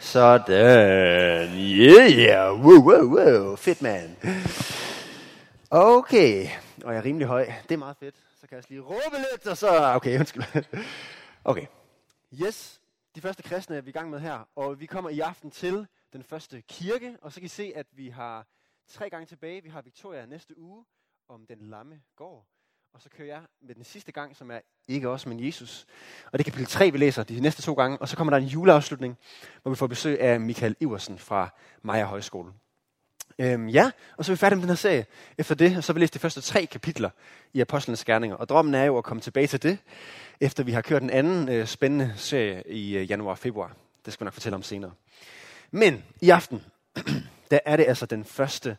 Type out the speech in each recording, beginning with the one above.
Sådan. Yeah. Wow. Fedt, mand. Okay. Og jeg er rimelig høj. Det er meget fedt. Så kan jeg lige råbe lidt, og så... Okay, undskyld. Okay. Yes. De første kristne er vi i gang med her. Og vi kommer i aften til den første kirke. Og så kan I se, at vi har 3 gange tilbage. Vi har Victoria næste uge om den lamme gård. Og så kører jeg med den sidste gang, som er ikke os, men Jesus. Og det er kapitel 3, vi læser de næste 2 gange. Og så kommer der en juleafslutning, hvor vi får besøg af Michael Iversen fra Maja Højskole. Og så er vi færdige med den her serie. Efter det, så vil vi læse de første 3 kapitler i Apostlenes Gerninger. Og drømmen er jo at komme tilbage til det, efter vi har kørt en anden spændende serie i januar og februar. Det skal vi nok fortælle om senere. Men i aften, der er det altså den første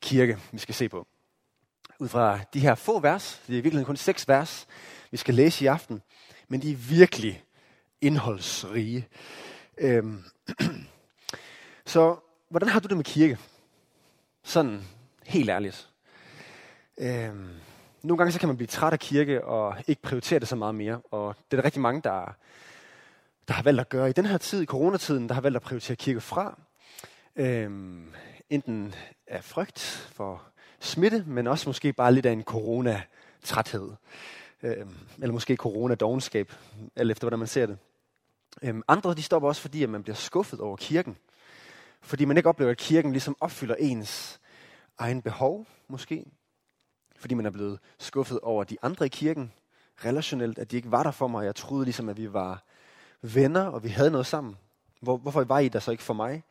kirke, vi skal se på. Ud fra de her få vers, det er i virkeligheden kun 6 vers, vi skal læse i aften, men de er virkelig indholdsrige. Så hvordan har du det med kirke? Sådan helt ærligt. Nogle gange så kan man blive træt af kirke og ikke prioritere det så meget mere, og det er der rigtig mange, der har valgt at gøre i den her tid, i coronatiden, der har valgt at prioritere kirke fra. Enten af frygt for smitte, men også måske bare lidt af en coronatræthed. Eller måske coronadovenskab, alt efter hvordan man ser det. Andre de stopper også, fordi at man bliver skuffet over kirken. Fordi man ikke oplever, at kirken ligesom opfylder ens egen behov, måske. Fordi man er blevet skuffet over de andre i kirken, relationelt, at de ikke var der for mig. Jeg troede ligesom, at vi var venner, og vi havde noget sammen. Hvorfor var I der så ikke for mig?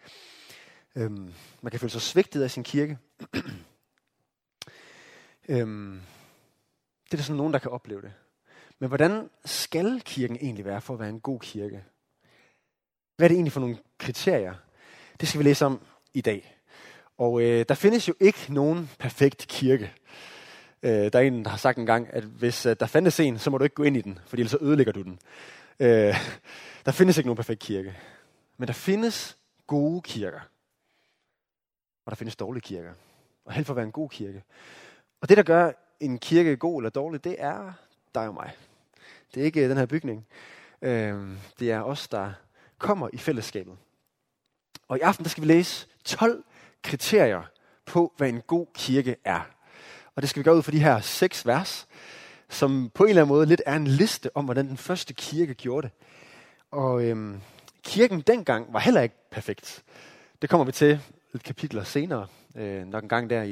Man kan føle sig svigtet af sin kirke. Det er der sådan nogen, der kan opleve det. Men hvordan skal kirken egentlig være for at være en god kirke? Hvad er det egentlig for nogle kriterier? Det skal vi læse om i dag. Og der findes jo ikke nogen perfekt kirke. Der er en, der har sagt engang, at hvis der fandtes en, så må du ikke gå ind i den, for ellers så ødelægger du den. Der findes ikke nogen perfekt kirke. Men der findes gode kirker. Og der findes dårlige kirker. Og held for at være en god kirke. Og det, der gør en kirke god eller dårlig, det er dig og mig. Det er ikke den her bygning. Det er os, der kommer i fællesskabet. Og i aften der skal vi læse 12 kriterier på, hvad en god kirke er. Og det skal vi gøre ud for de her 6 vers, som på en eller anden måde lidt er en liste om, hvordan den første kirke gjorde det. Og kirken dengang var heller ikke perfekt. Det kommer vi til et kapitler senere, nok en gang der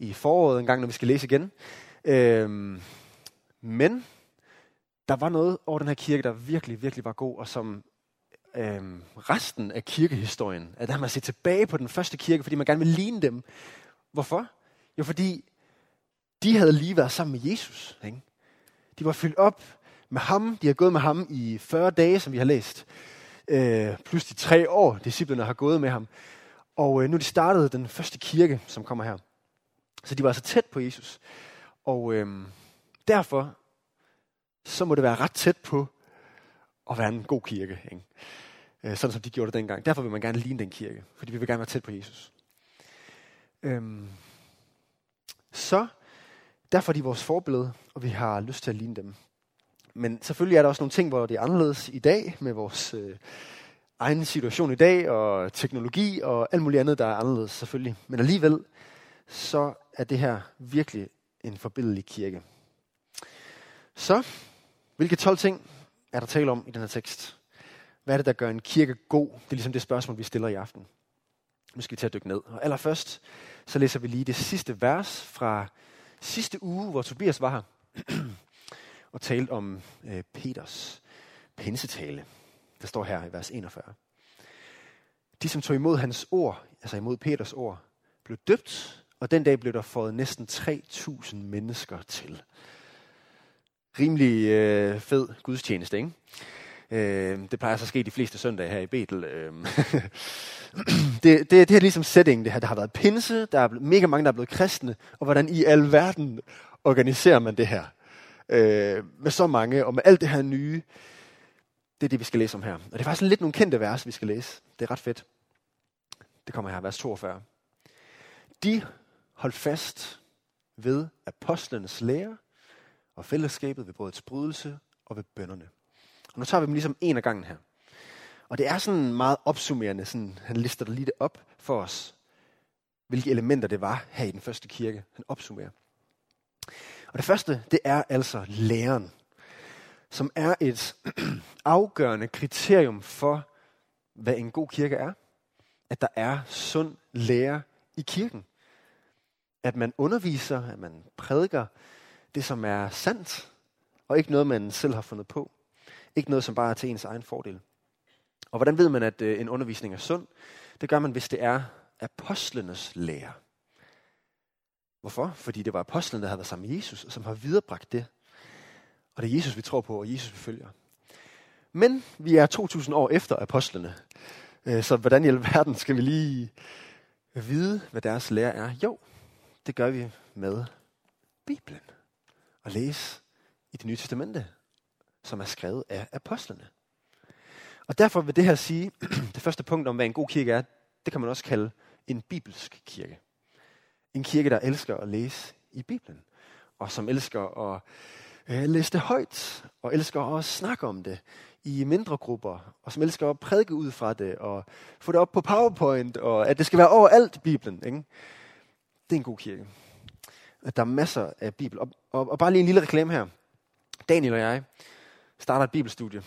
i foråret, en gang når vi skal læse igen. Men der var noget over den her kirke, der virkelig, virkelig var god, og som resten af kirkehistorien, at der har man set tilbage på den første kirke, fordi man gerne vil ligne dem. Hvorfor? Jo, fordi de havde lige været sammen med Jesus. Ikke? De var fyldt op med ham. De har gået med ham i 40 dage, som vi har læst. Plus de 3 år, disciplerne har gået med ham. Og nu de startede den første kirke, som kommer her. Så de var altså tæt på Jesus. Og derfor, så må det være ret tæt på at være en god kirke. Ikke? Sådan som de gjorde det dengang. Derfor vil man gerne ligne den kirke. Fordi vi vil gerne være tæt på Jesus. Så derfor er de vores forbillede, og vi har lyst til at ligne dem. Men selvfølgelig er der også nogle ting, hvor det er anderledes i dag, med vores egen situation i dag, og teknologi, og alt muligt andet, der er anderledes selvfølgelig. Men alligevel, så er det her virkelig en forbilledelig kirke. Så, hvilke 12 ting er der tale om i den her tekst? Hvad er det, der gør en kirke god? Det er ligesom det spørgsmål, vi stiller i aften. Nu skal vi til at dykke ned. Og allerførst, så læser vi lige det sidste vers fra sidste uge, hvor Tobias var her og talte om Peters pinsetale. Der står her i vers 41. De, som tog imod hans ord, altså imod Peters ord, blev døbt, og den dag blev der fået næsten 3.000 mennesker til. Rimelig fed gudstjeneste, ikke? Det plejer så at ske de fleste søndage her i Betel. Det er ligesom setting, det her. Der har været pinse, der er mega mange, der er blevet kristne, og hvordan i al verden organiserer man det her? Med så mange, og med alt det her nye. Det er det, vi skal læse om her. Og det er faktisk lidt nogle kendte vers, vi skal læse. Det er ret fedt. Det kommer her, vers 42. De holdt fast ved apostlenes lære og fællesskabet ved brødets brydelse og ved bønnerne. Og nu tager vi dem ligesom en af gangen her. Og det er sådan meget opsummerende, sådan, han lister det lige det op for os, hvilke elementer det var her i den første kirke. Han opsummerer. Og det første, det er altså læren, som er et afgørende kriterium for, hvad en god kirke er. At der er sund lære i kirken. At man underviser, at man prædiker det, som er sandt, og ikke noget, man selv har fundet på. Ikke noget, som bare er til ens egen fordel. Og hvordan ved man, at en undervisning er sund? Det gør man, hvis det er apostlenes lære. Hvorfor? Fordi det var apostlene, der havde været sammen med Jesus, og som har viderebragt det. Og det er Jesus, vi tror på, og Jesus, vi følger. Men vi er 2000 år efter apostlene. Så hvordan i alverden skal vi lige vide, hvad deres lære er? Jo, det gør vi med Bibelen. Og læse i Det Nye Testamente, som er skrevet af apostlene. Og derfor vil det her sige, det første punkt om, hvad en god kirke er, det kan man også kalde en bibelsk kirke. En kirke, der elsker at læse i Bibelen, og som elsker at læse det højt, og elsker at snakke om det i mindre grupper, og som elsker at prædike ud fra det, og få det op på PowerPoint, og at det skal være overalt, Bibelen. Ikke? Det er en god kirke. Der er masser af Bibel. Og bare lige en lille reklame her. Daniel og jeg starter et bibelstudie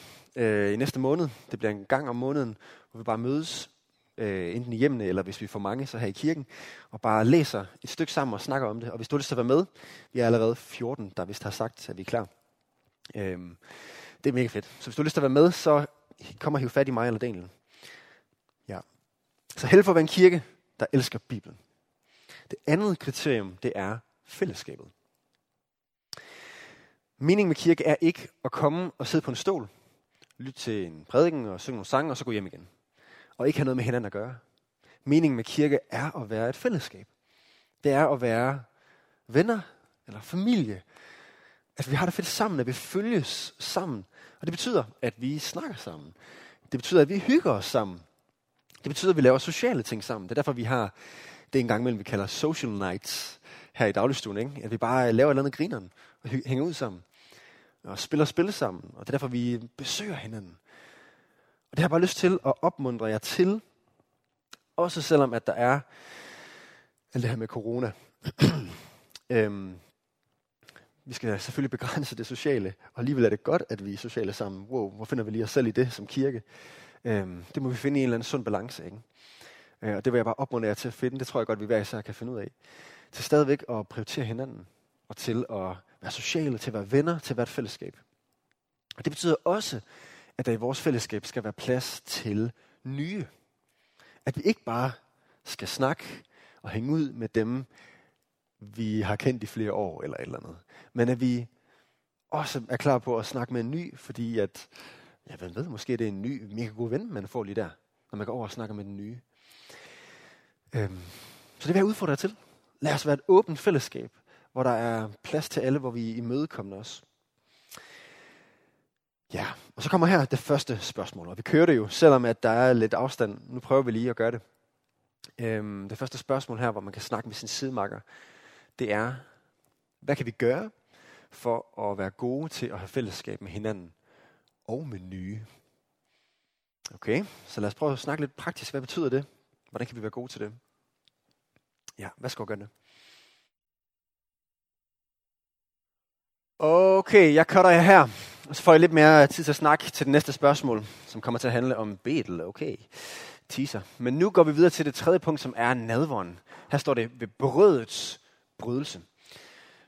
i næste måned. Det bliver en gang om måneden, hvor vi bare mødes, enten i hjemmene, eller hvis vi får mange, så her i kirken, og bare læser et stykke sammen og snakker om det. Og hvis du har lyst til at være med, vi er allerede 14, der vist har sagt, at vi er klar. Det er mega fedt. Så hvis du har lyst til at være med, så kom og hiv fat i mig eller Daniel. Ja. Så held for at være en kirke, der elsker Bibelen. Det andet kriterium, det er fællesskabet. Meningen med kirke er ikke at komme og sidde på en stol, lytte til en prædiken og synge nogle sange, og så gå hjem igen. Og ikke have noget med hinanden at gøre. Meningen med kirke er at være et fællesskab. Det er at være venner eller familie. At vi har det fedt sammen, at vi følges sammen. Og det betyder, at vi snakker sammen. Det betyder, at vi hygger os sammen. Det betyder, at vi laver sociale ting sammen. Det er derfor, vi har det en gang imellem, vi kalder social nights her i dagligstuen. Ikke? At vi bare laver et eller andet grineren og hænger ud sammen. Og spiller sammen. Og det er derfor, vi besøger hinanden. Og det har jeg bare lyst til at opmuntre jer til, også selvom at der er alt det her med corona. Vi skal selvfølgelig begrænse det sociale, og alligevel er det godt, at vi er sociale sammen. Wow, hvor finder vi lige os selv i det som kirke? Det må vi finde i en eller anden sund balance, ikke? Og det vil jeg bare opmuntre jer til at finde. Det tror jeg godt, vi hver især kan finde ud af. Til stadigvæk at prioritere hinanden, og til at være sociale, til at være venner, til at være et fællesskab. Og det betyder også, at der i vores fællesskab skal være plads til nye. At vi ikke bare skal snakke og hænge ud med dem, vi har kendt i flere år eller et eller andet. Men at vi også er klar på at snakke med en ny, fordi at, ja, hvem ved, måske det er en ny, mega god ven, man får lige der, når man går over og snakker med den nye. Så det vil jeg udfordre jer til. Lad os være et åbent fællesskab, hvor der er plads til alle, hvor vi er imødekommende os. Ja, og så kommer her det første spørgsmål, og vi kører det jo, selvom at der er lidt afstand. Nu prøver vi lige at gøre det. Det første spørgsmål her, hvor man kan snakke med sin sidemakker, det er, hvad kan vi gøre for at være gode til at have fællesskab med hinanden og med nye? Okay, så lad os prøve at snakke lidt praktisk. Hvad betyder det? Hvordan kan vi være gode til det? Ja, hvad skal jeg gøre det? Okay, jeg cutter jer her. Og så får jeg lidt mere tid til at snakke til det næste spørgsmål, som kommer til at handle om Betel. Okay, teaser. Men nu går vi videre til det tredje punkt, som er nadveren. Her står det ved brødets brydelse.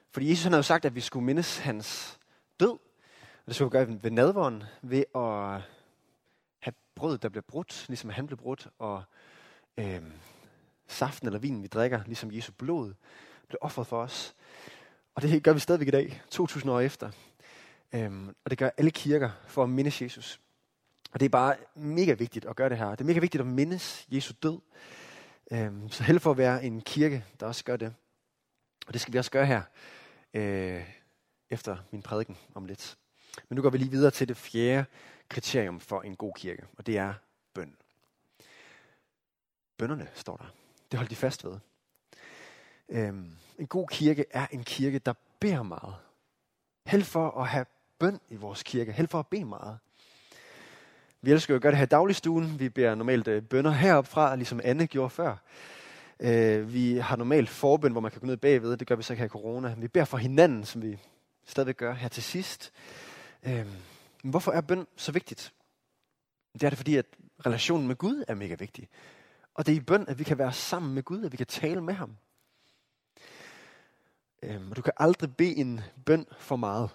Fordi Jesus han havde jo sagt, at vi skulle mindes hans død. Og det skulle vi gøre ved nadveren, ved at have brød, der bliver brudt, ligesom han blev brudt. Og saften eller vinen, vi drikker, ligesom Jesu blod, blev offret for os. Og det gør vi stadigvæk i dag, 2000 år efter. Og det gør alle kirker for at mindes Jesus. Og det er bare mega vigtigt at gøre det her. Det er mega vigtigt at mindes Jesu død. Så held for at være en kirke, der også gør det. Og det skal vi også gøre her, efter min prædiken om lidt. Men nu går vi lige videre til det fjerde kriterium for en god kirke. Og det er bøn. Bønnerne står der. Det holdt de fast ved. En god kirke er en kirke, der beder meget. Held for at have bøn i vores kirke. Held for at bede meget. Vi elsker jo at gøre det her i dagligstuen. Vi beder normalt bønner heroppe fra, ligesom Anne gjorde før. Vi har normalt forbøn, hvor man kan gå ned bagved. Det gør vi så ikke her i corona. Vi beder for hinanden, som vi stadigvæk gør her til sidst. Men hvorfor er bøn så vigtigt? Det er det, fordi at relationen med Gud er mega vigtig. Og det er i bøn, at vi kan være sammen med Gud, at vi kan tale med ham. Og du kan aldrig bede en bøn for meget.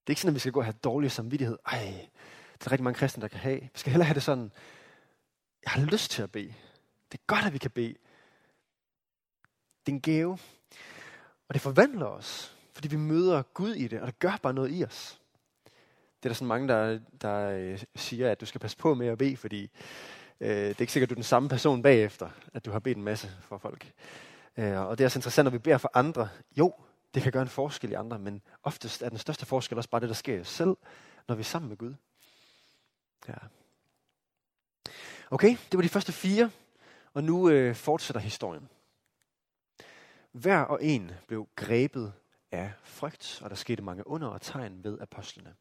Det er ikke sådan, at vi skal gå og have dårlig samvittighed. Ej, det er rigtig mange kristne, der kan have. Vi skal hellere have det sådan, jeg har lyst til at bede. Det er godt, at vi kan bede. Det er en gave. Og det forvandler os, fordi vi møder Gud i det, og det gør bare noget i os. Det er der sådan mange, der siger, at du skal passe på med at bede, fordi det er ikke sikkert, at du er den samme person bagefter, at du har bedt en masse for folk. Og det er også interessant, når vi beder for andre. Jo, det kan gøre en forskel i andre, men oftest er den største forskel også bare det, der sker i os selv, når vi er sammen med Gud. Ja. Okay, det var de første 4, og nu fortsætter historien. Hver og en blev grebet af frygt, og der skete mange under og tegn ved apostlene.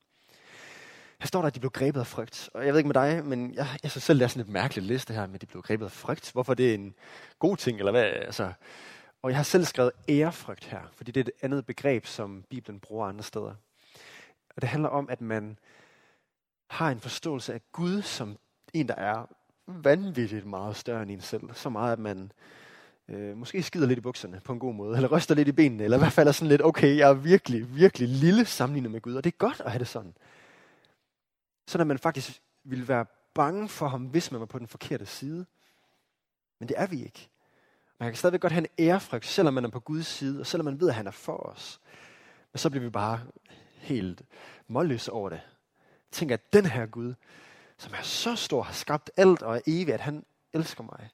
Her står der, at de blev grebet af frygt. Og jeg ved ikke med dig, men jeg synes selv, det er sådan et mærkeligt liste her, med at de blev grebet af frygt. Hvorfor er det en god ting, eller hvad? Altså, og jeg har selv skrevet ærefrygt her, fordi det er et andet begreb, som Bibelen bruger andre steder. Og det handler om, at man har en forståelse af Gud som en, der er vanvittigt meget større end en selv. Så meget, at man måske skider lidt i bukserne på en god måde, eller ryster lidt i benene, eller i hvert fald er sådan lidt, okay, jeg er virkelig, virkelig lille sammenlignet med Gud, og det er godt at have det sådan. Sådan at man faktisk ville være bange for ham, hvis man var på den forkerte side. Men det er vi ikke. Man kan stadigvæk godt have en ærefrygt, selvom man er på Guds side, og selvom man ved, at han er for os. Men så bliver vi bare helt målløse over det. Tænk, at den her Gud, som er så stor, har skabt alt og er evig, at han elsker mig.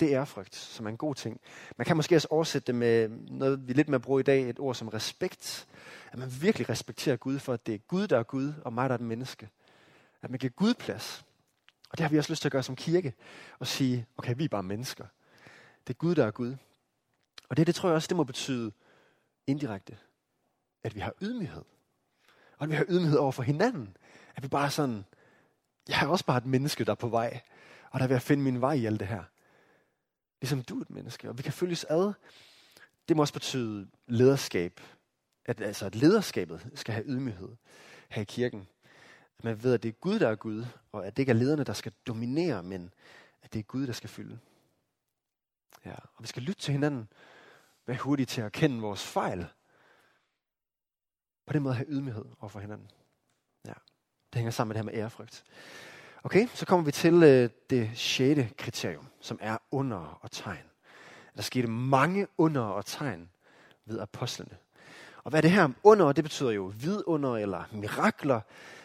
Det er ærefrygt, som er en god ting. Man kan måske også oversætte det med noget, vi lidt mere bruger i dag, et ord som respekt. At man virkelig respekterer Gud for, at det er Gud, der er Gud, og mig, der er et menneske. At man giver Gud plads. Og det har vi også lyst til at gøre som kirke. Og sige, okay, vi er bare mennesker. Det er Gud, der er Gud. Og det tror jeg også, det må betyde indirekte, at vi har ydmyghed. Og at vi har ydmyghed over for hinanden. At vi bare er sådan, jeg er også bare et menneske, der er på vej. Og der vil jeg finde min vej i alt det her. Ligesom du er et menneske, og vi kan følges ad. Det må også betyde lederskab. At lederskabet skal have ydmyghed her i kirken. At man ved, at det er Gud, der er Gud, og at det ikke er lederne, der skal dominere, men at det er Gud, der skal fylde. Ja, og vi skal lytte til hinanden. Vær hurtige til at kende vores fejl. På den måde have ydmyghed overfor hinanden. Ja, det hænger sammen med det her med ærefrygt. Okay, så kommer vi til det 6. kriterium, som er under og tegn. Der skete mange under og tegn ved apostlene. Og hvad er det her? Under, det betyder jo vidunder eller mirakler.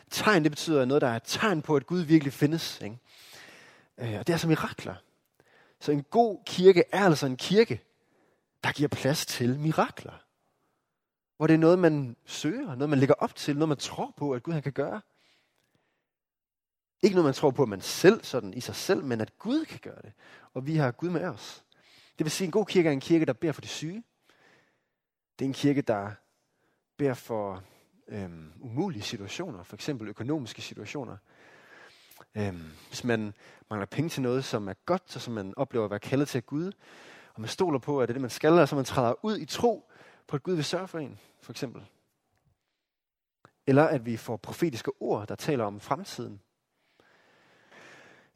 Tegn, det betyder noget, der er et tegn på, at Gud virkelig findes. Ikke? Og det er så mirakler. Så en god kirke er altså en kirke, der giver plads til mirakler. Hvor det er noget, man søger, noget, man lægger op til, noget, man tror på, at Gud han kan gøre. Ikke noget, man tror på, at man selv sådan i sig selv, men at Gud kan gøre det. Og vi har Gud med os. Det vil sige, at en god kirke er en kirke, der beder for de syge. Det er en kirke, der beder for umulige situationer. For eksempel økonomiske situationer. Hvis man mangler penge til noget, som er godt, og som man oplever at være kaldet til af Gud. Og man stoler på, at det er det, man skal, og så man træder ud i tro på, at Gud vil sørge for en, for eksempel. Eller at vi får profetiske ord, der taler om fremtiden.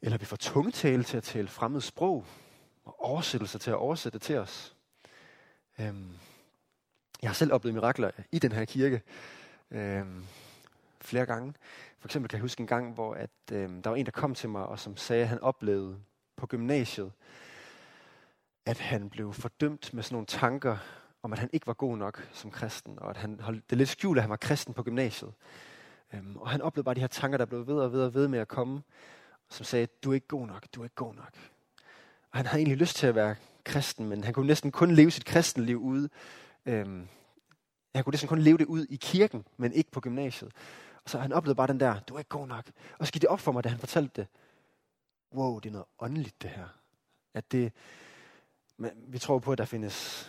Eller vi får tungetale til at tale fremmed sprog, og oversættelser til at oversætte til os. Jeg har selv oplevet mirakler i den her kirke flere gange. For eksempel kan jeg huske en gang, hvor at, der var en, der kom til mig, og som sagde, at han oplevede på gymnasiet, at han blev fordømt med sådan nogle tanker, om at han ikke var god nok som kristen, og at han holdt det lidt skjult, at han var kristen på gymnasiet. Og han oplevede bare de her tanker, der blev ved og ved og ved med at komme, som sagde, du er ikke god nok, du er ikke god nok. Og han havde egentlig lyst til at være kristen, men han kunne næsten kun leve sit kristenliv ude. Han kunne næsten kun leve det ud i kirken, men ikke på gymnasiet. Og så han oplevede bare den der, du er ikke god nok. Og så gik det op for mig, da han fortalte det. Wow, det er noget åndeligt det her. At det, vi tror på, at der findes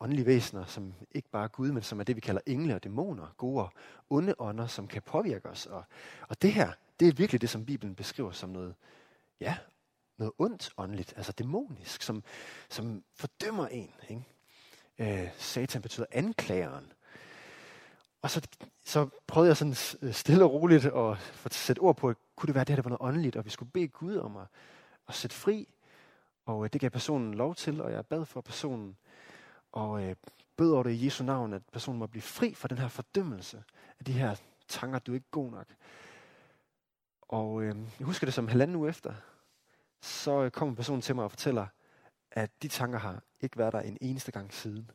åndelige væsener, som ikke bare er Gud, men som er det, vi kalder engle og dæmoner, gode og onde ånder, som kan påvirke os. Og det her, det er virkelig det, som Bibelen beskriver som noget, ja, noget ondt åndeligt, altså dæmonisk, som fordømmer en. Ikke? Satan betyder anklageren. Og så prøvede jeg sådan stille og roligt at sætte ord på, kunne det være det her, der var noget åndeligt, og vi skulle bede Gud om at sætte fri. Og det gav personen lov til, og jeg bad for personen, og bød over det i Jesu navn, at personen må blive fri fra den her fordømmelse af de her tanker, du er ikke god nok. Og jeg husker det som halvanden uge efter, så kommer personen til mig og fortæller, at de tanker har ikke været der en eneste gang siden.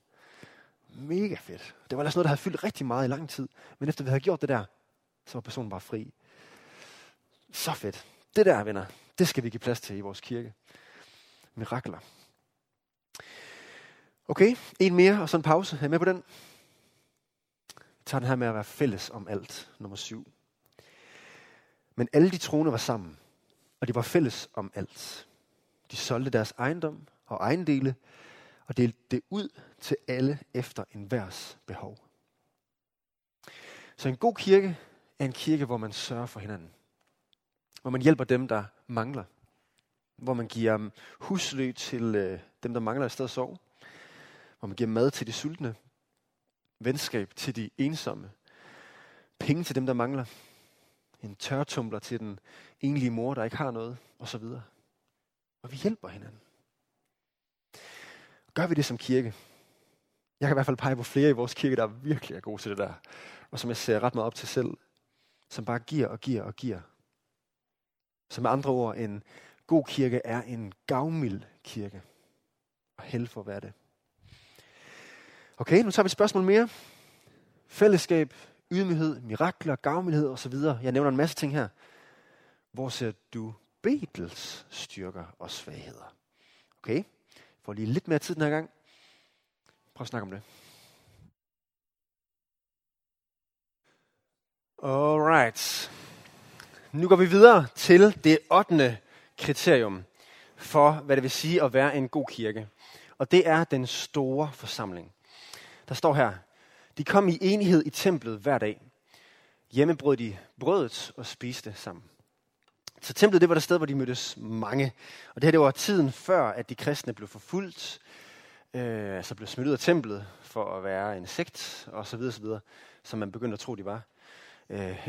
Mega fedt. Det var altså noget, der havde fyldt rigtig meget i lang tid, men efter vi havde gjort det der, så var personen bare fri. Så fedt. Det der, venner, det skal vi give plads til i vores kirke. Mirakler. Okay, en mere og så en pause. Er I med på den? Vi tager den her med at være fælles om alt. Nummer 7. Men alle de troende var sammen, og de var fælles om alt. De solgte deres ejendom og ejendele, og delte det ud til alle efter enhvers behov. Så en god kirke er en kirke, hvor man sørger for hinanden. Hvor man hjælper dem, der mangler. Hvor man giver husly til dem, der mangler et sted at sove. Hvor man giver mad til de sultne. Venskab til de ensomme. Penge til dem, der mangler. En tørretumbler til den enlige mor, der ikke har noget. Og så videre. Og vi hjælper hinanden. Gør vi det som kirke? Jeg kan i hvert fald pege på flere i vores kirke, der virkelig er gode til det der. Og som jeg ser ret meget op til selv. Som bare giver og giver og giver. Så med andre ord, en god kirke er en gavmild kirke. Og held for hvad det. Okay, nu tager vi et spørgsmål mere. Fællesskab, ydmyghed, mirakler, gavmildhed osv. Jeg nævner en masse ting her. Hvor ser du Betels styrker og svagheder? Okay, får lige lidt mere tid den her gang. Prøv at snakke om det. Alright. Nu går vi videre til det 8. kriterium for, hvad det vil sige at være en god kirke. Og det er den store forsamling. Der står her, de kom i enighed i templet hver dag. Hjemme brød de brødet og spiste sammen. Så templet, det var det sted, hvor de mødtes mange. Og det her, det var tiden før, at de kristne blev forfulgt. Altså blev smidt ud af templet for at være en sekt og så videre, så videre, som man begyndte at tro, de var.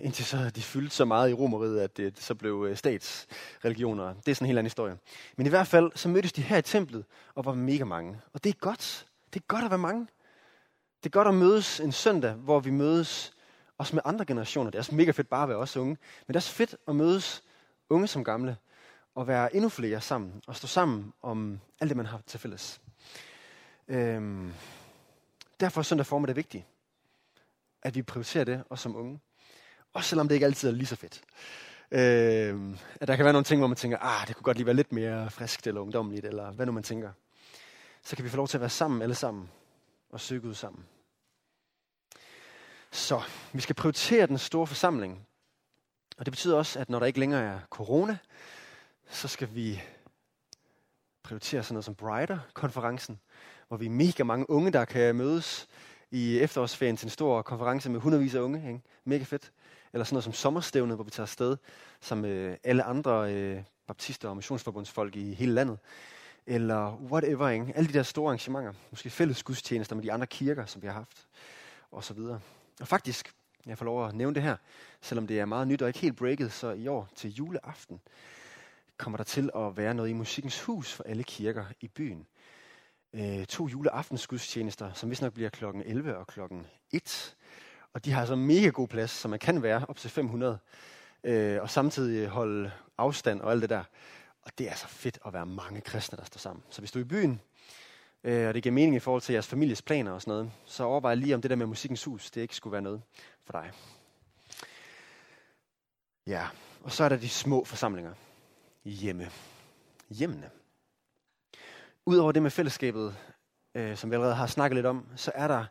Indtil så de fyldte så meget i Romerriget, at det så blev statsreligioner. Det er sådan en helt anden historie. Men i hvert fald, så mødtes de her i templet, og var mega mange. Og det er godt. Det er godt at være mange. Det er godt at mødes en søndag, hvor vi mødes også med andre generationer. Det er også mega fedt bare at være også unge. Men det er også fedt at mødes unge som gamle, og være endnu flere sammen, og stå sammen om alt det, man har til fælles. Derfor er søndag formiddag vigtigt, at vi prioriterer det, også som unge. Også selvom det ikke altid er lige så fedt. At der kan være nogle ting, hvor man tænker, det kunne godt lige være lidt mere friskt eller ungdomligt, eller hvad nu man tænker. Så kan vi få lov til at være sammen alle sammen, og søge Gud sammen. Så vi skal prioritere den store forsamling. Og det betyder også, at når der ikke længere er corona, så skal vi prioritere sådan noget som Brighter-konferencen, hvor vi er mega mange unge, der kan mødes i efterårsferien til en stor konference med hundredvis af unge. Ikke? Mega fedt. Eller sådan noget som sommerstævnet, hvor vi tager afsted som alle andre baptister og missionsforbundsfolk i hele landet. Eller whatever. Ikke? Alle de der store arrangementer. Måske fælles gudstjenester med de andre kirker, som vi har haft. Og så videre. Og faktisk, jeg får lov at nævne det her, selvom det er meget nyt og ikke helt breaket, så i år til juleaften kommer der til at være noget i Musikkens Hus for alle kirker i byen. 2 juleaftensgudstjenester, som vist nok bliver kl. 11 og kl. 1. Og de har altså mega god plads, så man kan være op til 500, og samtidig holde afstand og alt det der. Og det er altså fedt at være mange kristne, der står sammen. Så hvis du er i byen, og det giver mening i forhold til jeres families planer og sådan noget, så overvej lige om det der med Musikkens Hus, det ikke skulle være noget for dig. Ja, og så er der de små forsamlinger. Hjemmene. Udover det med fællesskabet, som vi allerede har snakket lidt om, så er der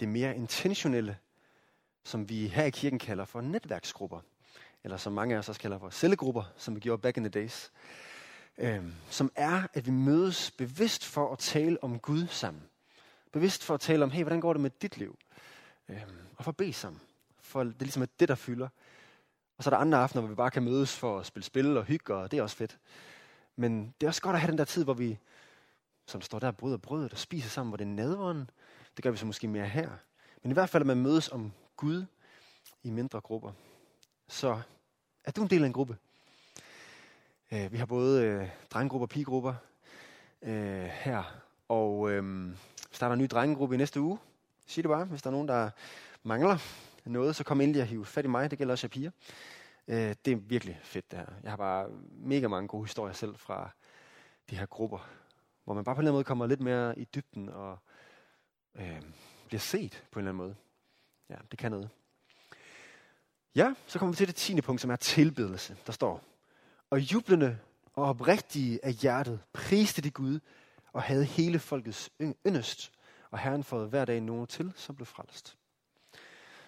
det mere intentionelle, som vi her i kirken kalder for netværksgrupper. Eller som mange af os også kalder for cellegrupper, som vi gjorde back in the days. som er, at vi mødes bevidst for at tale om Gud sammen. Bevidst for at tale om, hey, hvordan går det med dit liv? Og for at bede sammen. For det er ligesom det, der fylder. Og så er der andre aftener, hvor vi bare kan mødes for at spille spil og hygge, og det er også fedt. Men det er også godt at have den der tid, hvor vi, som står der, bryder brødet og spiser sammen, hvor det er nadveren. Det gør vi så måske mere her. Men i hvert fald, at man mødes om Gud i mindre grupper. Så er du en del af en gruppe? Vi har både drengegrupper og pigegrupper her. Og starter en ny drengegruppe i næste uge. Sig det bare, hvis der er nogen, der mangler noget, så kom endelig og hive fat i mig. Det gælder også af piger. Det er virkelig fedt det her. Jeg har bare mega mange gode historier selv fra de her grupper, hvor man bare på en eller anden måde kommer lidt mere i dybden og bliver set på en eller anden måde. Ja, det kan noget. Ja, så kommer vi til det 10. punkt, som er tilbedelse. Der står, og jublende og oprigtige af hjertet priste de Gud og havde hele folkets yndest, og Herren fået hver dag nogen til, som blev frelst.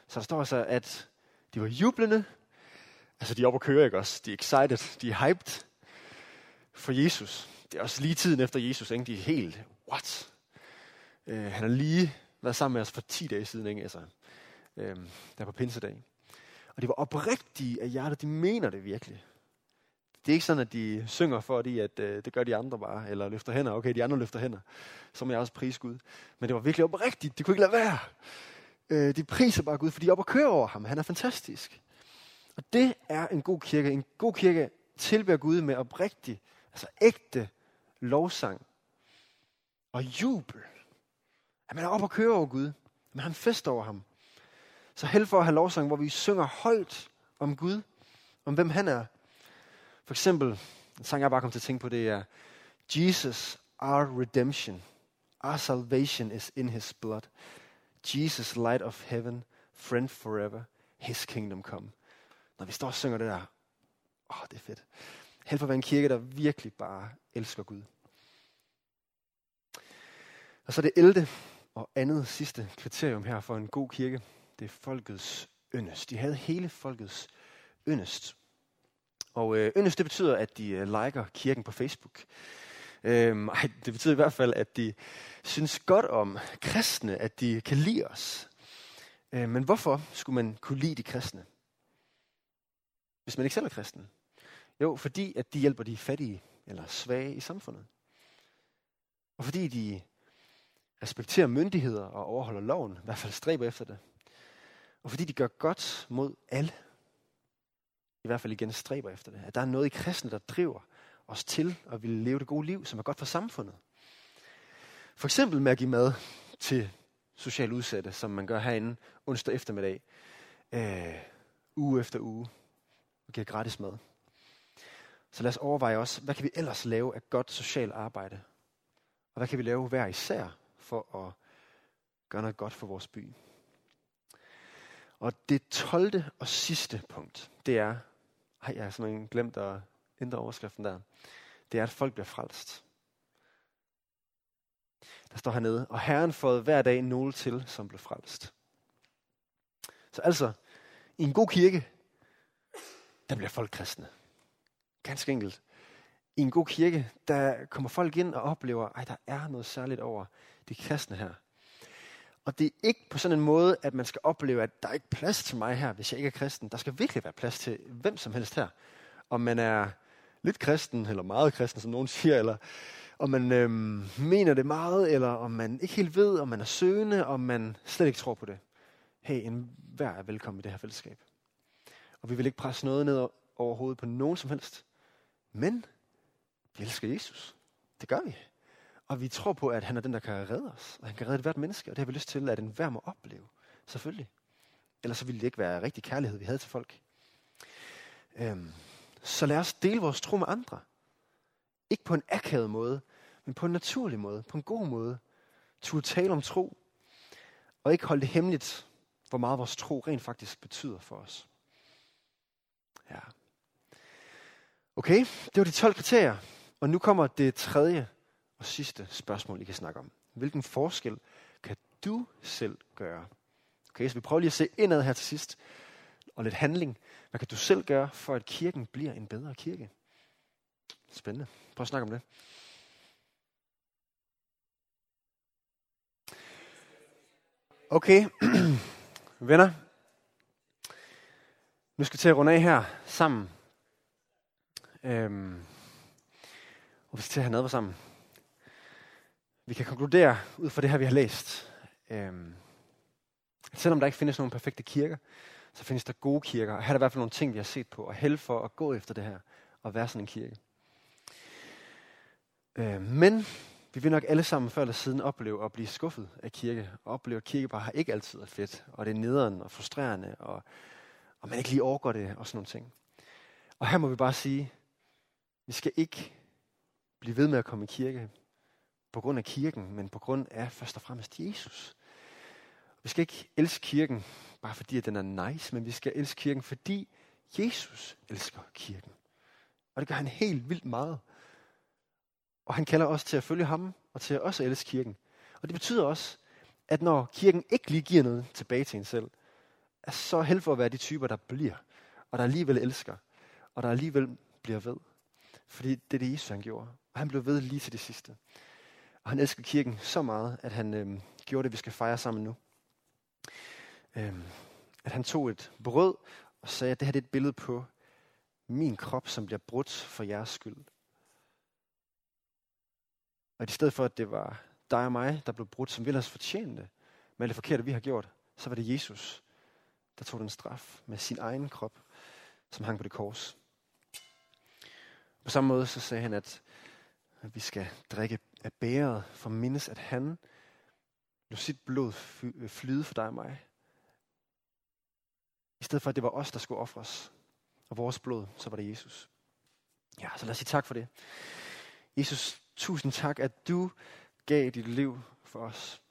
Så der står så, at de var jublende, altså de er oppe at køre, ikke også? De er excited, de er hyped for Jesus. Det er også lige tiden efter Jesus, ikke? De er helt, what? Han har lige været sammen med os for 10 dage siden, ikke? Altså, der på pinsedag. Og de var oprigtige af hjertet, de mener det virkelig. Det er ikke sådan, at de synger fordi, at det gør de andre bare, eller løfter hænder. Okay, de andre løfter hænder, så må jeg også prise Gud. Men det var virkelig oprigtigt, de kunne ikke lade være. De priser bare Gud, fordi de er oppe og kører over ham. Han er fantastisk. Og det er en god kirke. En god kirke tilbærer Gud med oprigtig, altså ægte lovsang og jubel. At man er oppe og kører over Gud, at man har en fest over ham. Så held for at have lovsang, hvor vi synger højt om Gud, om hvem han er. For eksempel, en sang jeg bare kom til at tænke på, det er Jesus, our redemption, our salvation is in his blood. Jesus, light of heaven, friend forever, his kingdom come. Når vi står og synger det der, det er fedt. Held for at være en kirke, der virkelig bare elsker Gud. Og så det 11. og andet sidste kriterium her for en god kirke, det er folkets yndest. De havde hele folkets yndest. Og yndest, det betyder, at de liker kirken på Facebook. Det betyder i hvert fald, at de synes godt om kristne, at de kan lide os. Men hvorfor skulle man kunne lide de kristne, hvis man ikke selv er kristen? Jo, fordi at de hjælper de fattige eller svage i samfundet. Og fordi de respekterer myndigheder og overholder loven, i hvert fald stræber efter det. Og fordi de gør godt mod alle. I hvert fald igen stræber efter det. At der er noget i kristne, der driver os til at ville leve det gode liv, som er godt for samfundet. For eksempel med at give mad til socialt udsatte, som man gør herinde onsdag eftermiddag. Uge efter uge. Og giver gratis mad. Så lad os overveje også, hvad kan vi ellers lave af godt socialt arbejde? Og hvad kan vi lave hver især for at gøre noget godt for vores by? Og det 12. og sidste punkt, det er, jeg har simpelthen glemt at ændre overskriften der, det er, at folk bliver frelst. Der står hernede, og Herren fået hver dag nogle til, som blev frelst. Så altså, i en god kirke, der bliver folk kristne. Ganske enkelt. I en god kirke, der kommer folk ind og oplever, at der er noget særligt over de kristne her. Og det er ikke på sådan en måde, at man skal opleve, at der er ikke plads til mig her, hvis jeg ikke er kristen. Der skal virkelig være plads til hvem som helst her. Om man er lidt kristen, eller meget kristen, som nogen siger, eller om man mener det meget, eller om man ikke helt ved, om man er søgende, om man slet ikke tror på det. Hey, enhver er velkommen i det her fællesskab. Og vi vil ikke presse noget ned overhovedet på nogen som helst. Men vi elsker Jesus. Det gør vi. Og vi tror på, at han er den, der kan redde os. Og han kan redde hvert menneske. Og det har vi lyst til, at enhver må opleve. Selvfølgelig. Ellers så ville det ikke være rigtig kærlighed, vi havde til folk. Så lad os dele vores tro med andre. Ikke på en akavet måde, men på en naturlig måde. På en god måde. Turde tale om tro. Og ikke holde det hemmeligt, hvor meget vores tro rent faktisk betyder for os. Ja. Okay, det var de 12 kriterier. Og nu kommer det tredje og sidste spørgsmål, I kan snakke om. Hvilken forskel kan du selv gøre? Okay, så vi prøver lige at se indad her til sidst. Og lidt handling. Hvad kan du selv gøre, for at kirken bliver en bedre kirke? Spændende. Prøv at snakke om det. Okay, venner. Nu skal vi til at runde af her sammen. Og vi skal til at have nadver sammen. Vi kan konkludere ud fra det her, vi har læst. Selvom der ikke findes nogen perfekte kirker, så findes der gode kirker. Og her er der i hvert fald nogle ting, vi har set på. Og held for at gå efter det her. Og være sådan en kirke. Men vi vil nok alle sammen før eller siden opleve at blive skuffet af kirke. Og opleve, at kirke bare ikke altid er fedt. Og det er nederen og frustrerende. Og man ikke lige overgår det og sådan nogle ting. Og her må vi bare sige, vi skal ikke blive ved med at komme i kirke på grund af kirken, men på grund af først og fremmest Jesus. Vi skal ikke elske kirken, bare fordi at den er nice, men vi skal elske kirken, fordi Jesus elsker kirken. Og det gør han helt vildt meget. Og han kalder os til at følge ham, og til at også elske kirken. Og det betyder også, at når kirken ikke lige giver noget tilbage til en selv, er så held for at være de typer, der bliver, og der alligevel elsker, og der alligevel bliver ved. Fordi det er det, Jesus han gjorde. Og han blev ved lige til det sidste. Og han elskede kirken så meget, at han gjorde det, vi skal fejre sammen nu. At han tog et brød og sagde, at det her er et billede på min krop, som bliver brudt for jeres skyld. Og i stedet for, at det var dig og mig, der blev brudt, som ville have fortjent det, med alt det forkerte, vi har gjort, så var det Jesus, der tog den straf med sin egen krop, som hang på det kors. På samme måde så sagde han, at vi skal drikke af bægeret for mindes, at han lod sit blod flyde for dig og mig. I stedet for, at det var os, der skulle ofres, og vores blod, så var det Jesus. Ja, så lad os sige tak for det. Jesus, tusind tak, at du gav dit liv for os.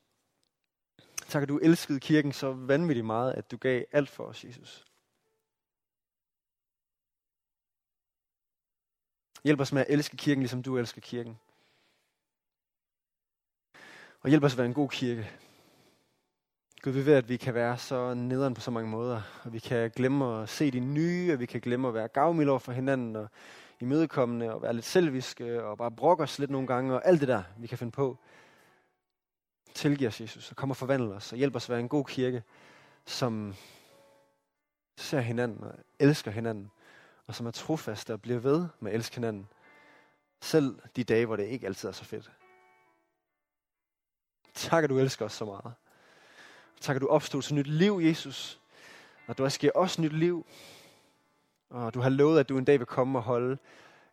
Tak, at du elskede kirken så vanvittigt meget, at du gav alt for os, Jesus. Hjælp os med at elske kirken, ligesom du elsker kirken. Og hjælp os at være en god kirke. Gud, vi ved, at vi kan være så nederen på så mange måder. Og vi kan glemme at se de nye, og vi kan glemme at være gavmilde over for hinanden, og imødekommende, og være lidt selviske, og bare brokke os lidt nogle gange, og alt det der, vi kan finde på. Tilgiv os, Jesus, og kom og forvandle os, og hjælp os at være en god kirke, som ser hinanden og elsker hinanden, og som er trofaste og bliver ved med at elske hinanden, selv de dage, hvor det ikke altid er så fedt. Tak, at du elsker os så meget. Tak, at du opstod til nyt liv, Jesus. Og du også giver os nyt liv. Og du har lovet, at du en dag vil komme og holde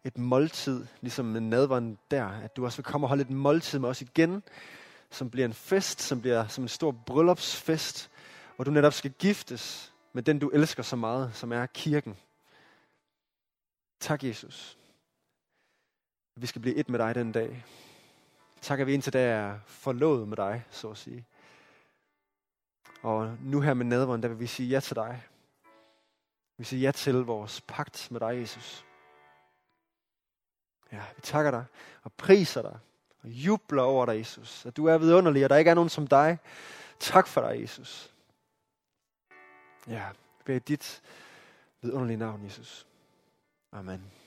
et måltid, ligesom med nadveren der. At du også vil komme og holde et måltid med os igen, som bliver en fest, som bliver som en stor bryllupsfest, hvor du netop skal giftes med den, du elsker så meget, som er kirken. Tak, Jesus. Vi skal blive et med dig den dag. Tak, at vi indtil da er forlovet med dig, så at sige. Og nu her med nadveren, der vil vi sige ja til dig. Vi siger ja til vores pagt med dig, Jesus. Ja, vi takker dig og priser dig og jubler over dig, Jesus. At du er vidunderlig, og der ikke er nogen som dig. Tak for dig, Jesus. Ja, vi beder i dit vidunderlige navn, Jesus. Amen.